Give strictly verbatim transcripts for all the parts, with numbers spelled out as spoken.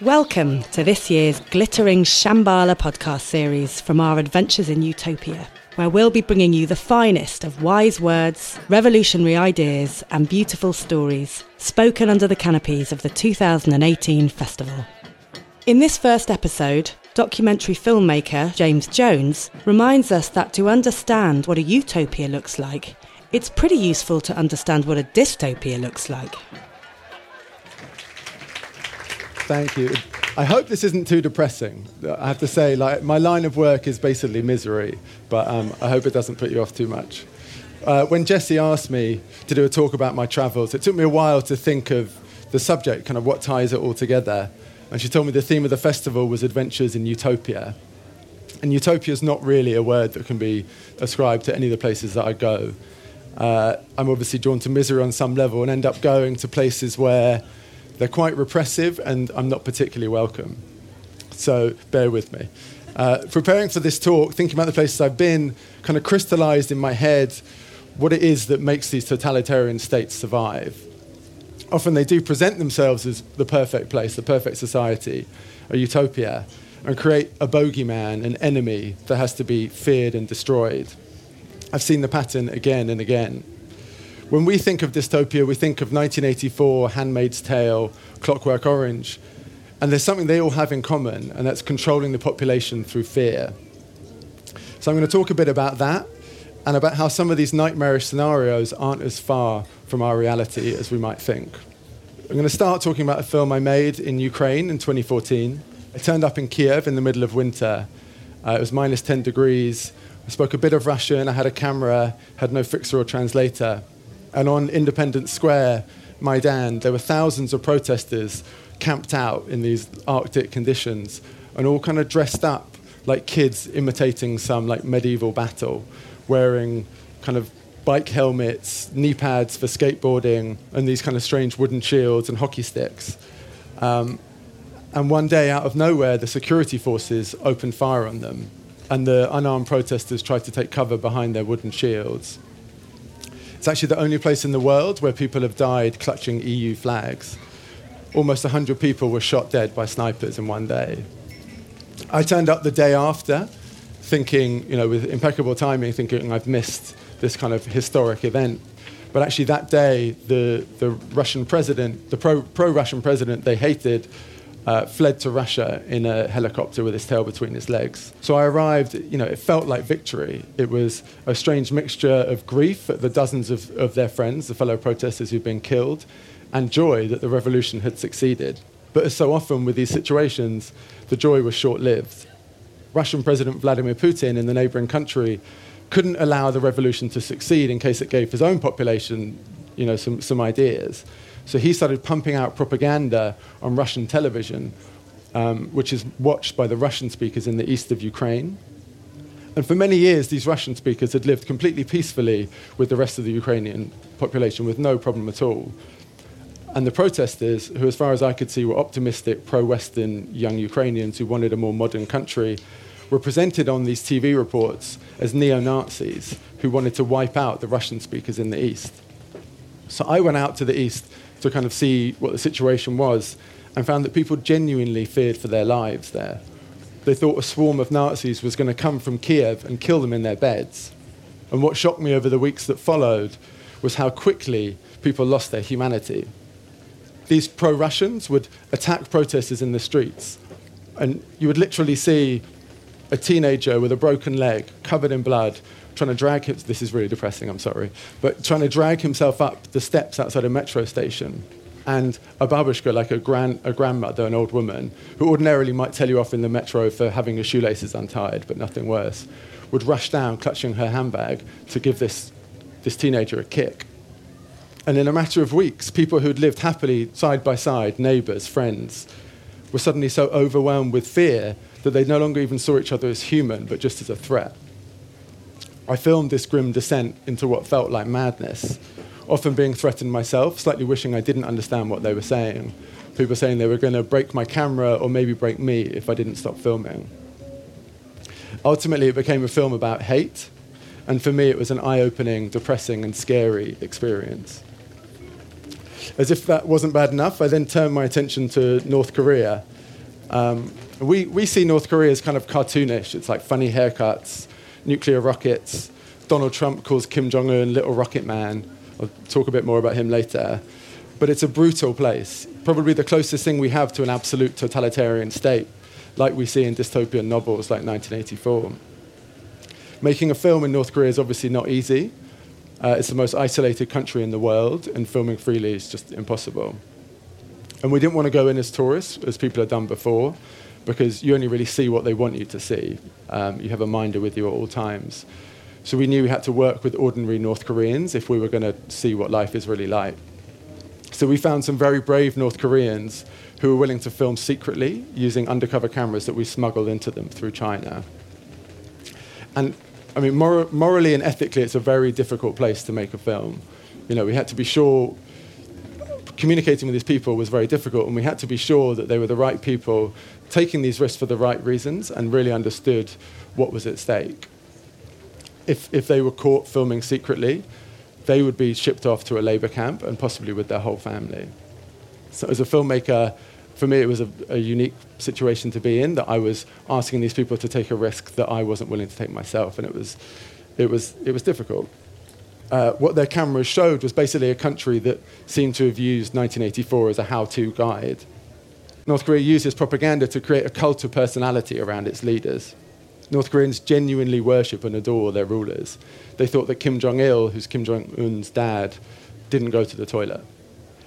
Welcome to this year's glittering Shambhala podcast series from our Adventures in Utopia, where we'll be bringing you the finest of wise words, revolutionary ideas and beautiful stories spoken under the canopies of the two thousand eighteen festival. In this first episode, documentary filmmaker James Jones reminds us that to understand what a utopia looks like, it's pretty useful to understand what a dystopia looks like. Thank you. I hope this isn't too depressing. I have to say, like, my line of work is basically misery, but um, I hope it doesn't put you off too much. Uh, when Jesse asked me to do a talk about my travels, it took me a while to think of the subject, kind of what ties it all together. And she told me the theme of the festival was Adventures in Utopia. And utopia is not really a word that can be ascribed to any of the places that I go. Uh, I'm obviously drawn to misery on some level and end up going to places where they're quite repressive and I'm not particularly welcome. So bear with me. Uh, preparing for this talk, thinking about the places I've been, kind of crystallised in my head what it is that makes these totalitarian states survive. Often they do present themselves as the perfect place, the perfect society, a utopia, and create a bogeyman, an enemy that has to be feared and destroyed. I've seen the pattern again and again. When we think of dystopia, we think of nineteen eighty-four, Handmaid's Tale, Clockwork Orange, and there's something they all have in common, and that's controlling the population through fear. So I'm going to talk a bit about that, and about how some of these nightmarish scenarios aren't as far from our reality as we might think. I'm going to start talking about a film I made in Ukraine in twenty fourteen. It turned up in Kiev in the middle of winter. Uh, it was minus ten degrees. I spoke a bit of Russian, I had a camera, had no fixer or translator. And on Independence Square, Maidan, there were thousands of protesters camped out in these Arctic conditions and all kind of dressed up like kids imitating some like medieval battle, wearing kind of bike helmets, knee pads for skateboarding, and these kind of strange wooden shields and hockey sticks. Um, and one day, out of nowhere, the security forces opened fire on them, and the unarmed protesters tried to take cover behind their wooden shields. It's actually the only place in the world where people have died clutching E U flags. Almost one hundred people were shot dead by snipers in one day. I turned up the day after, thinking, you know, with impeccable timing, thinking I've missed this kind of historic event. But actually that day, the, the Russian president, the pro, pro-Russian president they hated, uh, fled to Russia in a helicopter with his tail between his legs. So I arrived, you know, it felt like victory. It was a strange mixture of grief at the dozens of, of their friends, the fellow protesters who'd been killed, and joy that the revolution had succeeded. But as so often with these situations, the joy was short-lived. Russian President Vladimir Putin in the neighbouring country couldn't allow the revolution to succeed in case it gave his own population, you know, some, some ideas. So he started pumping out propaganda on Russian television, um, which is watched by the Russian speakers in the east of Ukraine. And for many years, these Russian speakers had lived completely peacefully with the rest of the Ukrainian population with no problem at all. And the protesters, who as far as I could see were optimistic, pro-Western young Ukrainians who wanted a more modern country, were presented on these T V reports as neo-Nazis who wanted to wipe out the Russian speakers in the east. So I went out to the east to kind of see what the situation was and found that people genuinely feared for their lives there. They thought a swarm of Nazis was going to come from Kiev and kill them in their beds. And what shocked me over the weeks that followed was how quickly people lost their humanity. These pro-Russians would attack protesters in the streets, and you would literally see a teenager with a broken leg, covered in blood, trying to drag him, this is really depressing, I'm sorry, but trying to drag himself up the steps outside a metro station. And a babushka, like a, gran, a grandmother, an old woman, who ordinarily might tell you off in the metro for having her shoelaces untied, but nothing worse, would rush down, clutching her handbag, to give this, this teenager a kick. And in a matter of weeks, people who'd lived happily side by side, neighbours, friends, were suddenly so overwhelmed with fear that they no longer even saw each other as human, but just as a threat. I filmed this grim descent into what felt like madness, often being threatened myself, slightly wishing I didn't understand what they were saying. People saying they were going to break my camera or maybe break me if I didn't stop filming. Ultimately, it became a film about hate, and for me, it was an eye-opening, depressing, and scary experience. As if that wasn't bad enough, I then turned my attention to North Korea. Um, we, we see North Korea as kind of cartoonish. It's like funny haircuts, nuclear rockets. Donald Trump calls Kim Jong-un Little Rocket Man. I'll talk a bit more about him later. But it's a brutal place, probably the closest thing we have to an absolute totalitarian state, like we see in dystopian novels like nineteen eighty-four. Making a film in North Korea is obviously not easy. Uh, it's the most isolated country in the world, and filming freely is just impossible. And we didn't want to go in as tourists, as people had done before, because you only really see what they want you to see. Um, you have a minder with you at all times. So we knew we had to work with ordinary North Koreans if we were going to see what life is really like. So we found some very brave North Koreans who were willing to film secretly using undercover cameras that we smuggled into them through China. And I mean, mor- morally and ethically, it's a very difficult place to make a film. You know, we had to be sure, communicating with these people was very difficult, and we had to be sure that they were the right people taking these risks for the right reasons and really understood what was at stake. If, if they were caught filming secretly, they would be shipped off to a labor camp and possibly with their whole family. So as a filmmaker, for me, it was a, a unique situation to be in, that I was asking these people to take a risk that I wasn't willing to take myself, and it was, it was, it was difficult. Uh, what their cameras showed was basically a country that seemed to have used nineteen eighty-four as a how-to guide. North Korea uses propaganda to create a cult of personality around its leaders. North Koreans genuinely worship and adore their rulers. They thought that Kim Jong-il, who's Kim Jong-un's dad, didn't go to the toilet.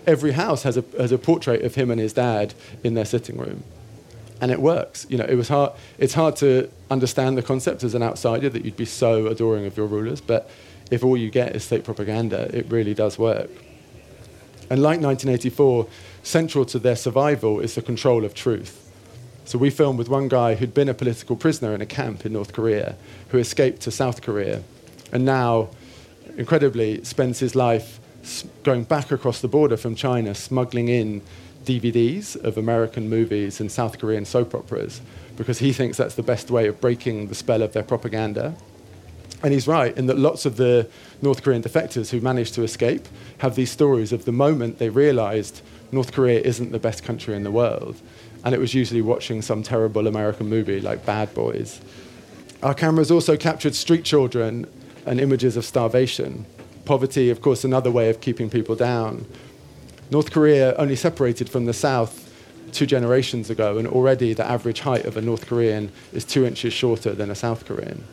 Every house has a has a portrait of him and his dad in their sitting room, and it works. You know, it was hard. It's hard to understand the concept as an outsider that you'd be so adoring of your rulers, but if all you get is state propaganda, it really does work. And like nineteen eighty-four, central to their survival is the control of truth. So we filmed with one guy who'd been a political prisoner in a camp in North Korea, who escaped to South Korea, and now, incredibly, spends his life going back across the border from China, smuggling in D V Ds of American movies and South Korean soap operas, because he thinks that's the best way of breaking the spell of their propaganda. And he's right in that lots of the North Korean defectors who managed to escape have these stories of the moment they realized North Korea isn't the best country in the world. And it was usually watching some terrible American movie like Bad Boys. Our cameras also captured street children and images of starvation. Poverty, of course, another way of keeping people down. North Korea only separated from the South two generations ago, and already the average height of a North Korean is two inches shorter than a South Korean.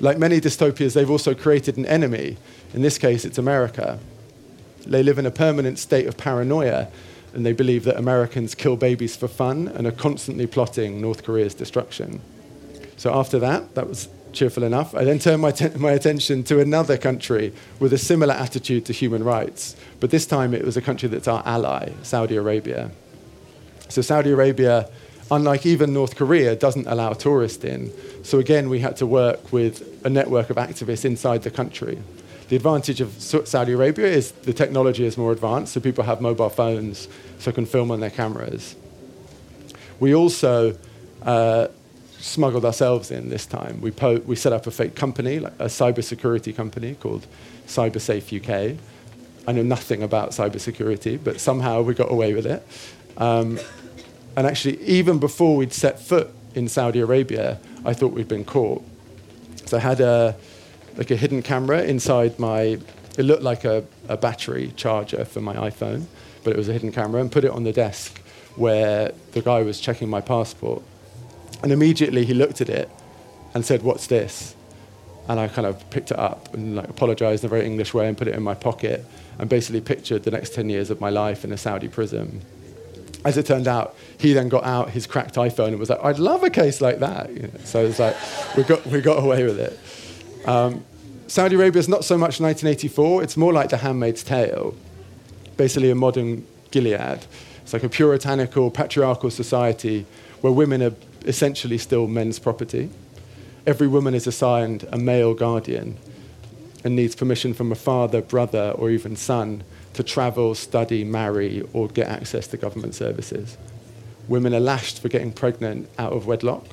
Like many dystopias, they've also created an enemy. In this case, it's America. They live in a permanent state of paranoia, and they believe that Americans kill babies for fun and are constantly plotting North Korea's destruction. So after that, that was cheerful enough, I then turned my, te- my attention to another country with a similar attitude to human rights, but this time it was a country that's our ally, Saudi Arabia. So Saudi Arabia, unlike even North Korea, doesn't allow tourists in. So again, we had to work with a network of activists inside the country. The advantage of Saudi Arabia is the technology is more advanced, so people have mobile phones, so can film on their cameras. We also uh, smuggled ourselves in this time. We po- we set up a fake company, like a cybersecurity company called CyberSafe U K. I know nothing about cybersecurity, but somehow we got away with it. Um, and actually, even before we'd set foot in Saudi Arabia, I thought we'd been caught. So I had a like a hidden camera inside my. It looked like a, a battery charger for my iPhone, but it was a hidden camera, and put it on the desk where the guy was checking my passport. And immediately he looked at it and said, "What's this?" And I kind of picked it up and like apologized in a very English way and put it in my pocket and basically pictured the next ten years of my life in a Saudi prison. As it turned out, he then got out his cracked iPhone and was like, "I'd love a case like that." You know, so it's like, we got we got away with it. Um, Saudi Arabia's not so much nineteen eighty-four, it's more like The Handmaid's Tale, basically a modern Gilead. It's like a puritanical, patriarchal society where women are essentially still men's property. Every woman is assigned a male guardian and needs permission from a father, brother, or even son to travel, study, marry, or get access to government services. Women are lashed for getting pregnant out of wedlock,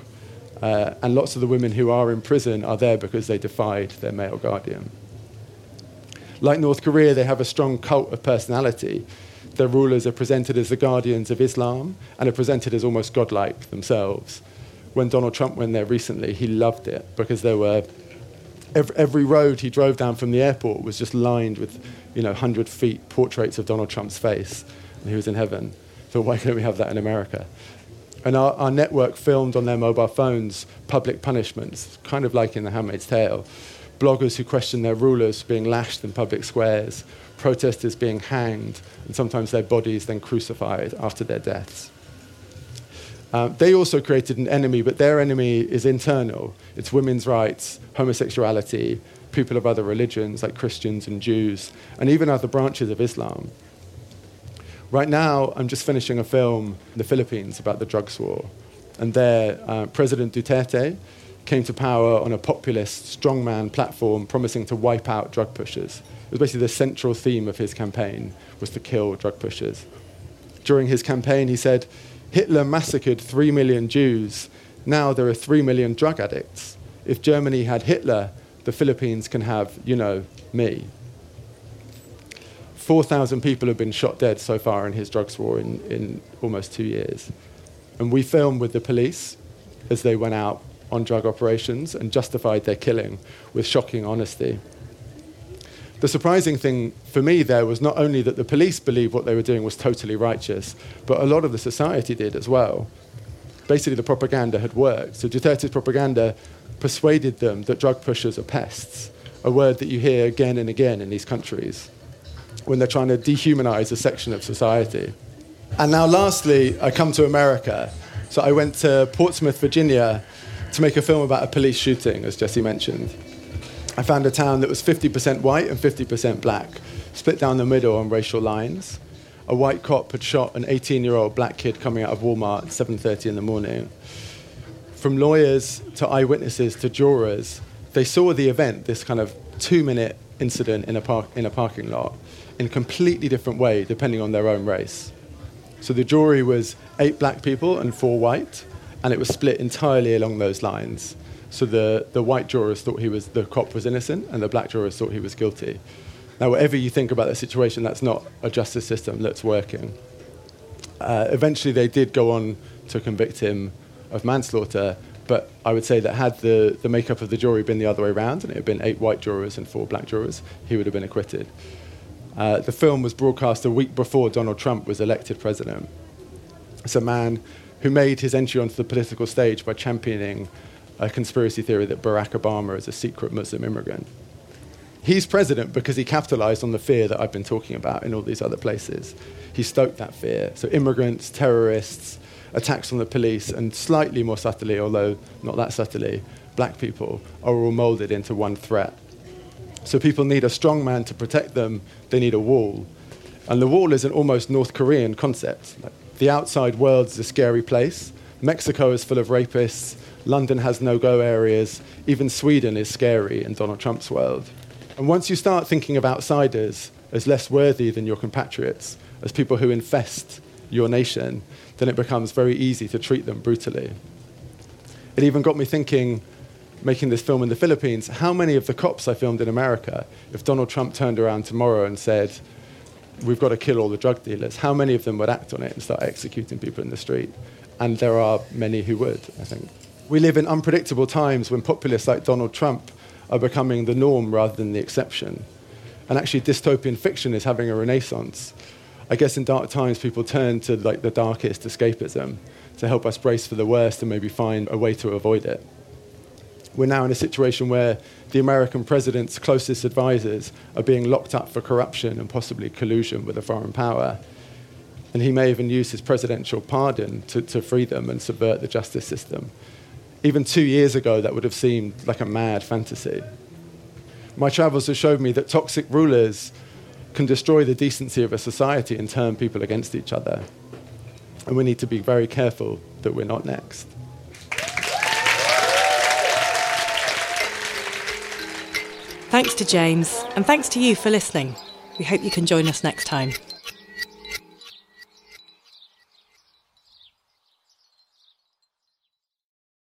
Uh, and lots of the women who are in prison are there because they defied their male guardian. Like North Korea, they have a strong cult of personality. Their rulers are presented as the guardians of Islam and are presented as almost godlike themselves. When Donald Trump went there recently, he loved it because there were every, every road he drove down from the airport was just lined with, you know, one hundred feet portraits of Donald Trump's face, and he was in heaven. So why can't we have that in America? And our, our network filmed on their mobile phones public punishments, kind of like in The Handmaid's Tale. Bloggers who questioned their rulers being lashed in public squares, protesters being hanged, and sometimes their bodies then crucified after their deaths. Uh, they also created an enemy, but their enemy is internal. It's women's rights, homosexuality, people of other religions like Christians and Jews, and even other branches of Islam. Right now, I'm just finishing a film in the Philippines about the drugs war. And there, uh, President Duterte came to power on a populist strongman platform promising to wipe out drug pushers. It was basically the central theme of his campaign was to kill drug pushers. During his campaign, he said, "Hitler massacred three million Jews. Now there are three million drug addicts. If Germany had Hitler, the Philippines can have, you know, me." four thousand people have been shot dead so far in his drugs war in, in almost two years. And we filmed with the police as they went out on drug operations and justified their killing with shocking honesty. The surprising thing for me there was not only that the police believed what they were doing was totally righteous, but a lot of the society did as well. Basically, the propaganda had worked. So Duterte's propaganda persuaded them that drug pushers are pests, a word that you hear again and again in these countries when they're trying to dehumanize a section of society. And now lastly, I come to America. So I went to Portsmouth, Virginia, to make a film about a police shooting, as Jesse mentioned. I found a town that was fifty percent white and fifty percent black, split down the middle on racial lines. A white cop had shot an eighteen-year-old black kid coming out of Walmart at seven thirty in the morning. From lawyers to eyewitnesses to jurors, they saw the event, this kind of two-minute incident in a, park, in a parking lot, in a completely different way, depending on their own race. So the jury was eight black people and four white, and it was split entirely along those lines. So the, the white jurors thought he was, the cop was innocent, and the black jurors thought he was guilty. Now, whatever you think about that situation, that's not a justice system that's working. Uh, eventually, they did go on to convict him of manslaughter, but I would say that had the, the makeup of the jury been the other way around, and it had been eight white jurors and four black jurors, he would have been acquitted. Uh, the film was broadcast a week before Donald Trump was elected president. It's a man who made his entry onto the political stage by championing a conspiracy theory that Barack Obama is a secret Muslim immigrant. He's president because he capitalized on the fear that I've been talking about in all these other places. He stoked that fear. So immigrants, terrorists, attacks on the police, and slightly more subtly, although not that subtly, black people are all molded into one threat. So people need a strong man to protect them. They need a wall. And the wall is an almost North Korean concept. Like, the outside world is a scary place. Mexico is full of rapists. London has no-go areas. Even Sweden is scary in Donald Trump's world. And once you start thinking of outsiders as less worthy than your compatriots, as people who infest your nation, then it becomes very easy to treat them brutally. It even got me thinking, making this film in the Philippines, how many of the cops I filmed in America, if Donald Trump turned around tomorrow and said, "We've got to kill all the drug dealers," how many of them would act on it and start executing people in the street? And there are many who would, I think. We live in unpredictable times when populists like Donald Trump are becoming the norm rather than the exception. And actually, dystopian fiction is having a renaissance. I guess in dark times, people turn to like the darkest escapism to help us brace for the worst and maybe find a way to avoid it. We're now in a situation where the American president's closest advisors are being locked up for corruption and possibly collusion with a foreign power. And he may even use his presidential pardon to, to free them and subvert the justice system. Even two years ago, that would have seemed like a mad fantasy. My travels have showed me that toxic rulers can destroy the decency of a society and turn people against each other. And we need to be very careful that we're not next. Thanks to James, and thanks to you for listening. We hope you can join us next time.